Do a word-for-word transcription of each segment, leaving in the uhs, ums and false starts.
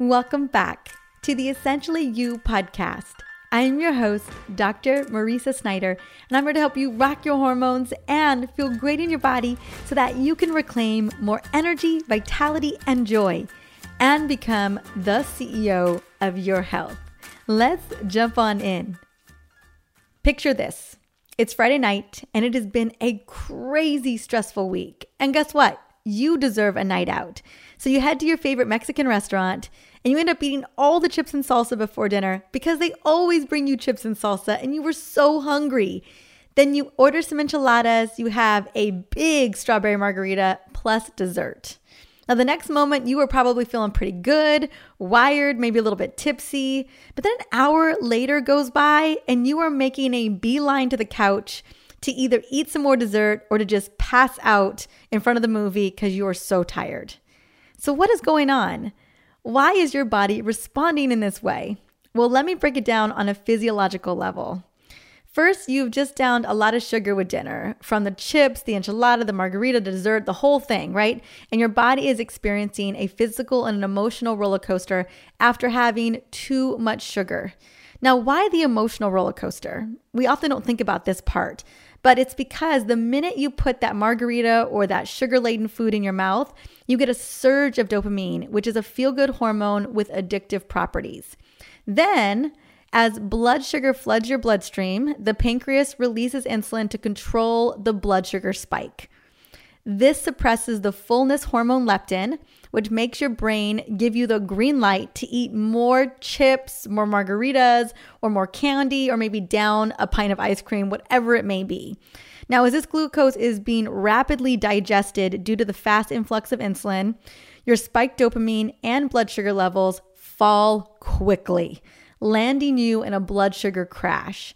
Welcome back to the Essentially You podcast. I am your host, Doctor Marisa Snyder, and I'm here to help you rock your hormones and feel great in your body so that you can reclaim more energy, vitality, and joy, and become the C E O of your health. Let's jump on in. Picture this. It's Friday night, and it has been a crazy stressful week. And guess what? You deserve a night out. So you head to your favorite Mexican restaurant, and you end up eating all the chips and salsa before dinner because they always bring you chips and salsa and you were so hungry. Then you order some enchiladas, you have a big strawberry margarita plus dessert. Now the next moment you were probably feeling pretty good, wired, maybe a little bit tipsy, but then an hour later goes by and you are making a beeline to the couch to either eat some more dessert or to just pass out in front of the movie because you are so tired. So what is going on? Why is your body responding in this way? Well, let me break it down on a physiological level. First, you've just downed a lot of sugar with dinner, from the chips, the enchilada, the margarita, the dessert, the whole thing, right? And your body is experiencing a physical and an emotional roller coaster after having too much sugar. Now, why the emotional roller coaster? We often don't think about this part, but it's because the minute you put that margarita or that sugar-laden food in your mouth, you get a surge of dopamine, which is a feel-good hormone with addictive properties. Then, as blood sugar floods your bloodstream, the pancreas releases insulin to control the blood sugar spike. This suppresses the fullness hormone leptin, which makes your brain give you the green light to eat more chips, more margaritas, or more candy, or maybe down a pint of ice cream, whatever it may be. Now, as this glucose is being rapidly digested due to the fast influx of insulin, your spiked dopamine and blood sugar levels fall quickly, landing you in a blood sugar crash.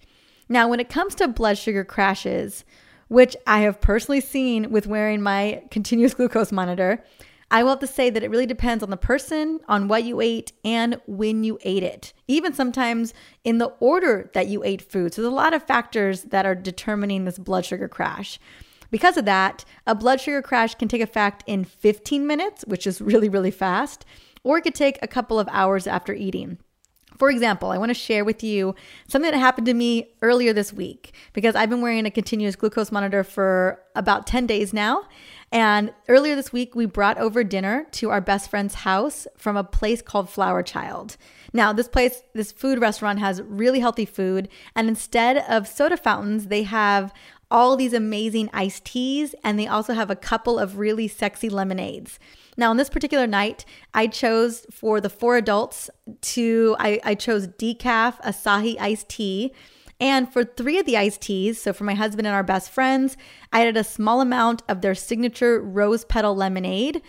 Now, when it comes to blood sugar crashes, which I have personally seen with wearing my continuous glucose monitor, I will have to say that it really depends on the person, on what you ate, and when you ate it. Even sometimes in the order that you ate food. So there's a lot of factors that are determining this blood sugar crash. Because of that, a blood sugar crash can take effect in fifteen minutes, which is really, really fast, or it could take a couple of hours after eating. For example, I want to share with you something that happened to me earlier this week because I've been wearing a continuous glucose monitor for about ten days now. And earlier this week, we brought over dinner to our best friend's house from a place called Flower Child. Now, this place, this food restaurant has really healthy food. And instead of soda fountains, they have all these amazing iced teas, and they also have a couple of really sexy lemonades. Now, on this particular night, I chose for the four adults to, I, I chose decaf Asahi iced tea. And for three of the iced teas, so for my husband and our best friends, I added a small amount of their signature rose petal lemonade.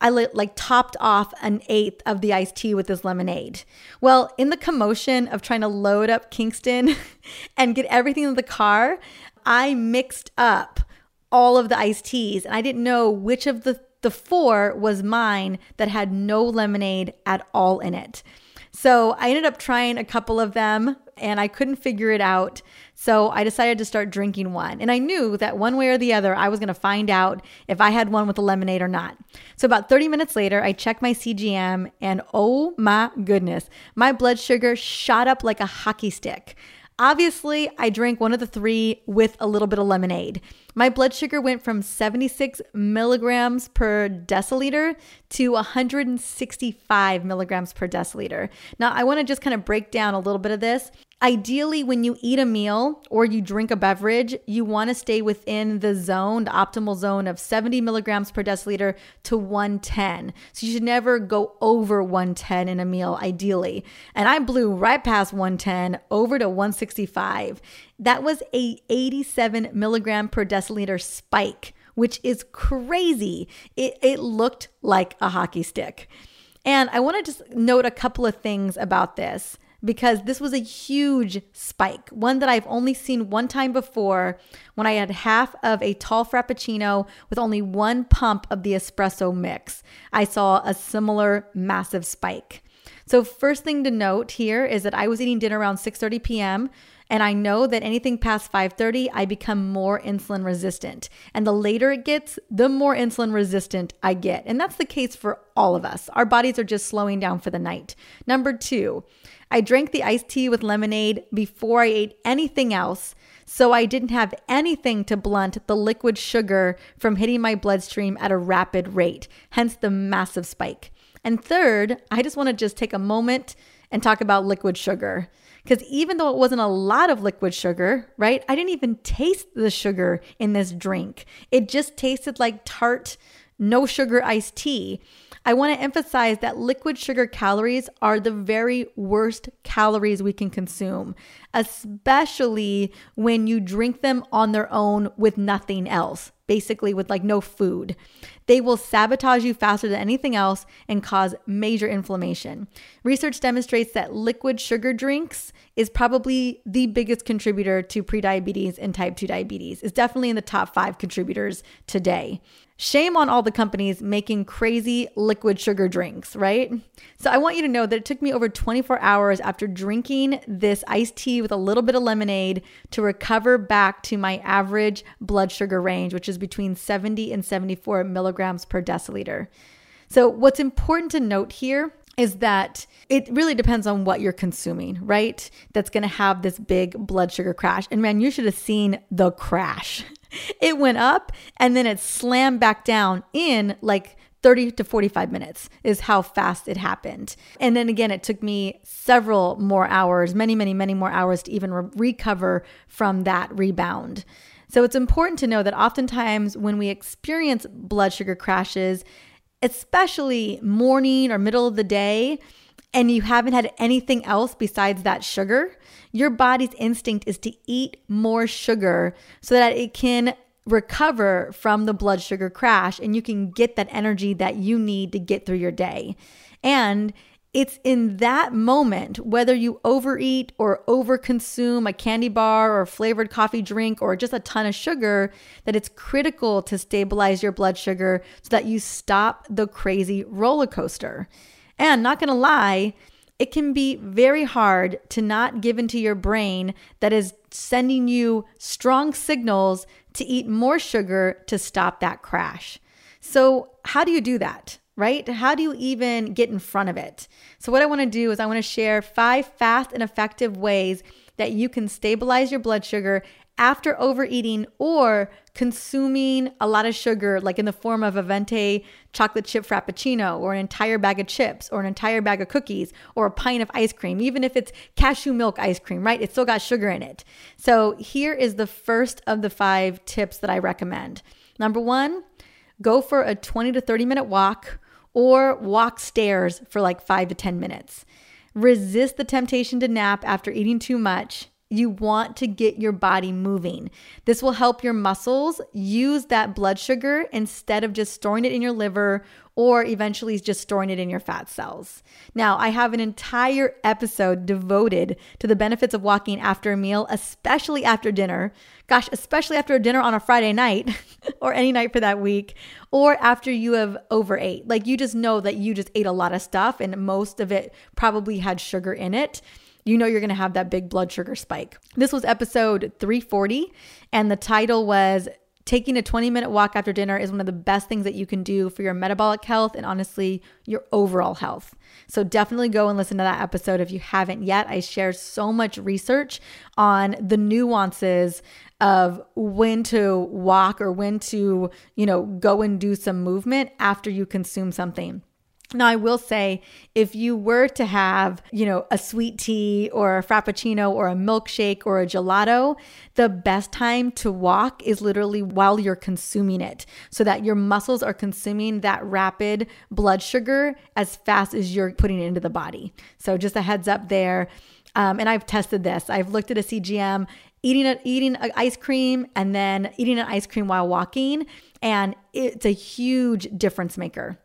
I like topped off an eighth of the iced tea with this lemonade. Well, in the commotion of trying to load up Kingston and get everything in the car, I mixed up all of the iced teas, and I didn't know which of the, the four was mine that had no lemonade at all in it. So I ended up trying a couple of them, and I couldn't figure it out. So I decided to start drinking one. And I knew that one way or the other, I was going to find out if I had one with a lemonade or not. So about thirty minutes later, I checked my C G M, and oh my goodness, my blood sugar shot up like a hockey stick. Obviously, I drank one of the three with a little bit of lemonade. My blood sugar went from seventy-six milligrams per deciliter to one hundred sixty-five milligrams per deciliter. Now, I want to just kind of break down a little bit of this. Ideally, when you eat a meal or you drink a beverage, you want to stay within the zone, the optimal zone of seventy milligrams per deciliter to one ten. So you should never go over one ten in a meal, ideally. And I blew right past one ten over to one sixty-five. That was a eighty-seven milligram per deciliter spike, which is crazy. It, it looked like a hockey stick. And I want to just note a couple of things about this, because this was a huge spike, one that I've only seen one time before when I had half of a tall Frappuccino with only one pump of the espresso mix. I saw a similar massive spike. So first thing to note here is that I was eating dinner around six thirty p.m. And I know that anything past five thirty, I become more insulin resistant. And the later it gets, the more insulin resistant I get. And that's the case for all of us. Our bodies are just slowing down for the night. Number two, I drank the iced tea with lemonade before I ate anything else, so I didn't have anything to blunt the liquid sugar from hitting my bloodstream at a rapid rate, hence the massive spike. And third, I just want to just take a moment and talk about liquid sugar. Because even though it wasn't a lot of liquid sugar, right, I didn't even taste the sugar in this drink. It just tasted like tart, no sugar iced tea. I want to emphasize that liquid sugar calories are the very worst calories we can consume, especially when you drink them on their own with nothing else, basically with like no food. They will sabotage you faster than anything else and cause major inflammation. Research demonstrates that liquid sugar drinks is probably the biggest contributor to prediabetes and type two diabetes. It's definitely in the top five contributors today. Shame on all the companies making crazy liquid sugar drinks, right? So I want you to know that it took me over twenty-four hours after drinking this iced tea with a little bit of lemonade to recover back to my average blood sugar range, which is between seventy and seventy-four milligrams per deciliter. So what's important to note here is that it really depends on what you're consuming, right? That's going to have this big blood sugar crash. And man, you should have seen the crash. It went up and then it slammed back down in like thirty to forty-five minutes is how fast it happened. And then again, it took me several more hours, many, many, many more hours to even re- recover from that rebound. So it's important to know that oftentimes when we experience blood sugar crashes, especially morning or middle of the day, and you haven't had anything else besides that sugar, your body's instinct is to eat more sugar so that it can recover from the blood sugar crash and you can get that energy that you need to get through your day. And it's in that moment, whether you overeat or overconsume a candy bar or a flavored coffee drink or just a ton of sugar, that it's critical to stabilize your blood sugar so that you stop the crazy roller coaster. And not gonna lie, it can be very hard to not give into your brain that is sending you strong signals to eat more sugar to stop that crash. So how do you do that, right? How do you even get in front of it? So what I wanna do is I wanna share five fast and effective ways that you can stabilize your blood sugar after overeating or consuming a lot of sugar, like in the form of a Venti chocolate chip Frappuccino or an entire bag of chips or an entire bag of cookies or a pint of ice cream, even if it's cashew milk ice cream, right? It's still got sugar in it. So here is the first of the five tips that I recommend. Number one, go for a twenty to thirty minute walk or walk stairs for like five to ten minutes. Resist the temptation to nap after eating too much. You want to get your body moving. This will help your muscles use that blood sugar instead of just storing it in your liver or eventually just storing it in your fat cells. Now, I have an entire episode devoted to the benefits of walking after a meal, especially after dinner. Gosh, especially after dinner on a Friday night or any night for that week, or after you have overate. Like you just know that you just ate a lot of stuff and most of it probably had sugar in it. You know you're going to have that big blood sugar spike. This was episode three forty, and the title was Taking a twenty minute Walk After Dinner is one of the best things that you can do for your metabolic health and honestly, your overall health. So definitely go and listen to that episode if you haven't yet. I share so much research on the nuances of when to walk or when to, you know, go and do some movement after you consume something. Now, I will say if you were to have, you know, a sweet tea or a Frappuccino or a milkshake or a gelato, the best time to walk is literally while you're consuming it so that your muscles are consuming that rapid blood sugar as fast as you're putting it into the body. So just a heads up there. Um, and I've tested this. I've looked at a C G M, eating a, eating a ice cream and then eating an ice cream while walking. And it's a huge difference maker.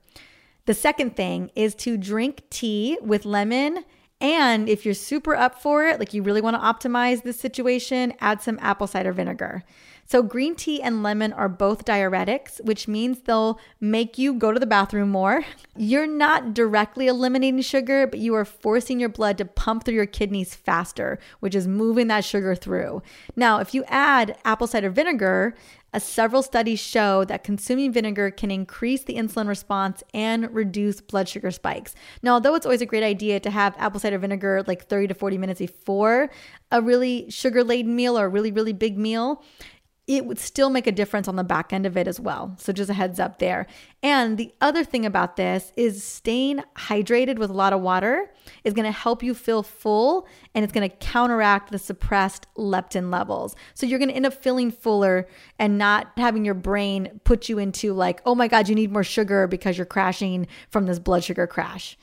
The second thing is to drink tea with lemon And if you're super up for it, like you really want to optimize this situation, add some apple cider vinegar. So green tea and lemon are both diuretics, which means they'll make you go to the bathroom more. You're not directly eliminating sugar, but you are forcing your blood to pump through your kidneys faster, which is moving that sugar through. Now, if you add apple cider vinegar, uh, several studies show that consuming vinegar can increase the insulin response and reduce blood sugar spikes. Now, although it's always a great idea to have apple cider vinegar like thirty to forty minutes before a really sugar-laden meal or a really, really big meal, it would still make a difference on the back end of it as well. So just a heads up there. And the other thing about this is staying hydrated with a lot of water is going to help you feel full, and it's going to counteract the suppressed leptin levels. So you're going to end up feeling fuller and not having your brain put you into like, oh my God, you need more sugar because you're crashing from this blood sugar crash.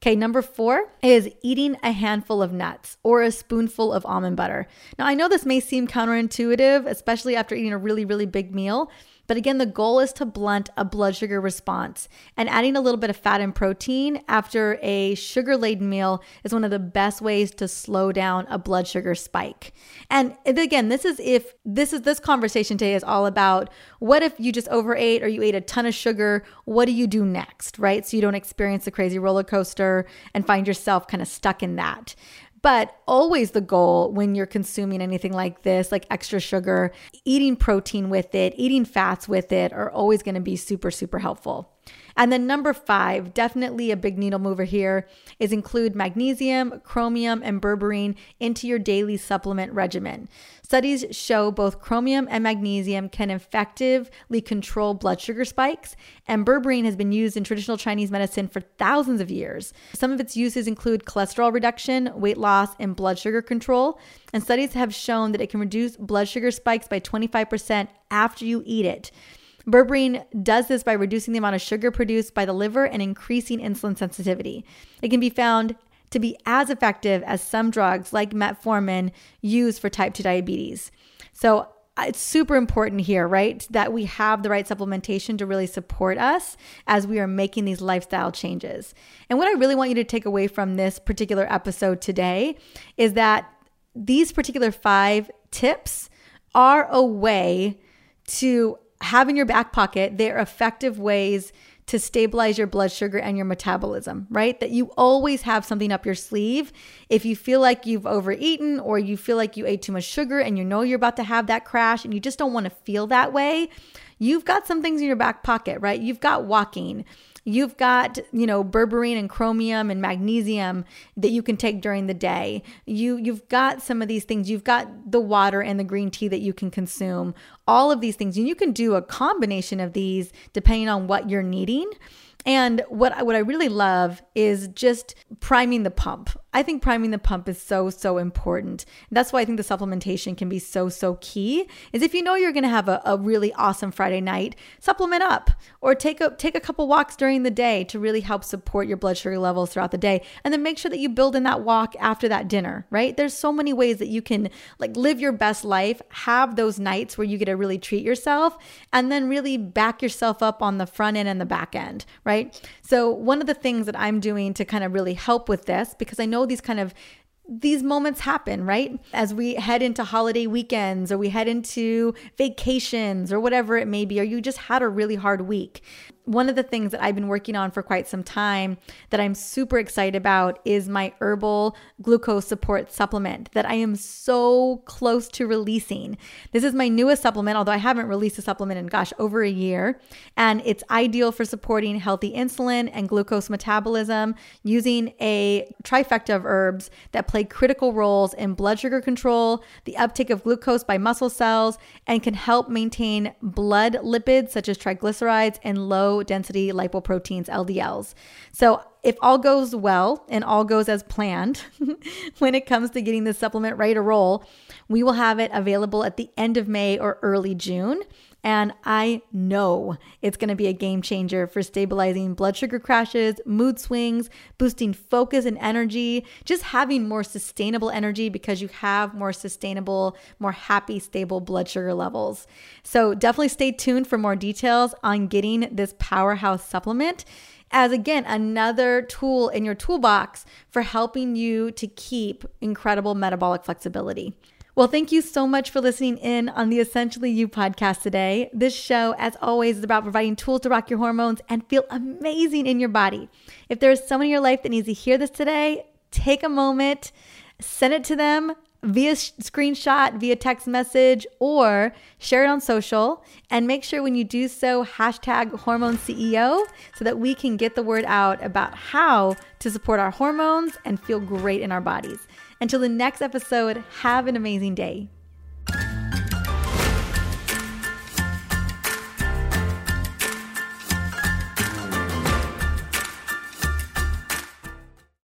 Okay, number four is eating a handful of nuts or a spoonful of almond butter. Now, I know this may seem counterintuitive, especially after eating a really, really big meal, but again, the goal is to blunt a blood sugar response, and adding a little bit of fat and protein after a sugar-laden meal is one of the best ways to slow down a blood sugar spike. And again, this is if this is this conversation today is all about what if you just overate or you ate a ton of sugar, what do you do next, right? So you don't experience the crazy roller coaster and find yourself kind of stuck in that. But always the goal when you're consuming anything like this, like extra sugar, eating protein with it, eating fats with it are always going to be super, super helpful. And then number five, definitely a big needle mover here, is include magnesium, chromium, and berberine into your daily supplement regimen. Studies show both chromium and magnesium can effectively control blood sugar spikes, and berberine has been used in traditional Chinese medicine for thousands of years. Some of its uses include cholesterol reduction, weight loss, and blood sugar control, and studies have shown that it can reduce blood sugar spikes by twenty-five percent after you eat it. Berberine does this by reducing the amount of sugar produced by the liver and increasing insulin sensitivity. It can be found to be as effective as some drugs like metformin used for type two diabetes. So it's super important here, right? That we have the right supplementation to really support us as we are making these lifestyle changes. And what I really want you to take away from this particular episode today is that these particular five tips are a way to have in your back pocket, they're effective ways to stabilize your blood sugar and your metabolism, right? That you always have something up your sleeve. If you feel like you've overeaten or you feel like you ate too much sugar and you know you're about to have that crash and you just don't want to feel that way, you've got some things in your back pocket, right? You've got walking. You've got, you know, berberine and chromium and magnesium that you can take during the day. You, you've got some of these things. You've got the water and the green tea that you can consume. All of these things. And you can do a combination of these depending on what you're needing. And what I, what I really love is just priming the pump. I think priming the pump is so, so important. And that's why I think the supplementation can be so, so key, is if you know you're going to have a, a really awesome Friday night, supplement up or take a, take a couple walks during the day to really help support your blood sugar levels throughout the day. And then make sure that you build in that walk after that dinner, right? There's so many ways that you can like live your best life, have those nights where you get to really treat yourself and then really back yourself up on the front end and the back end, right? So one of the things that I'm doing to kind of really help with this, because I know these kind of these moments happen, right? As we head into holiday weekends or we head into vacations or whatever it may be, or you just had a really hard week. One of the things that I've been working on for quite some time that I'm super excited about is my herbal glucose support supplement that I am so close to releasing. This is my newest supplement, although I haven't released a supplement in, gosh, over a year. And it's ideal for supporting healthy insulin and glucose metabolism using a trifecta of herbs that play critical roles in blood sugar control, the uptake of glucose by muscle cells, and can help maintain blood lipids such as triglycerides and low density lipoproteins, L D Ls. So if all goes well and all goes as planned, when it comes to getting this supplement ready to roll, we will have it available at the end of May or early June. And I know it's going to be a game changer for stabilizing blood sugar crashes, mood swings, boosting focus and energy, just having more sustainable energy because you have more sustainable, more happy, stable blood sugar levels. So definitely stay tuned for more details on getting this powerhouse supplement as, again, another tool in your toolbox for helping you to keep incredible metabolic flexibility. Well, thank you so much for listening in on the Essentially You podcast today. This show, as always, is about providing tools to rock your hormones and feel amazing in your body. If there is someone in your life that needs to hear this today, take a moment, send it to them via screenshot, via text message, or share it on social. And make sure when you do so, hashtag Hormone C E O, so that we can get the word out about how to support our hormones and feel great in our bodies. Until the next episode, have an amazing day.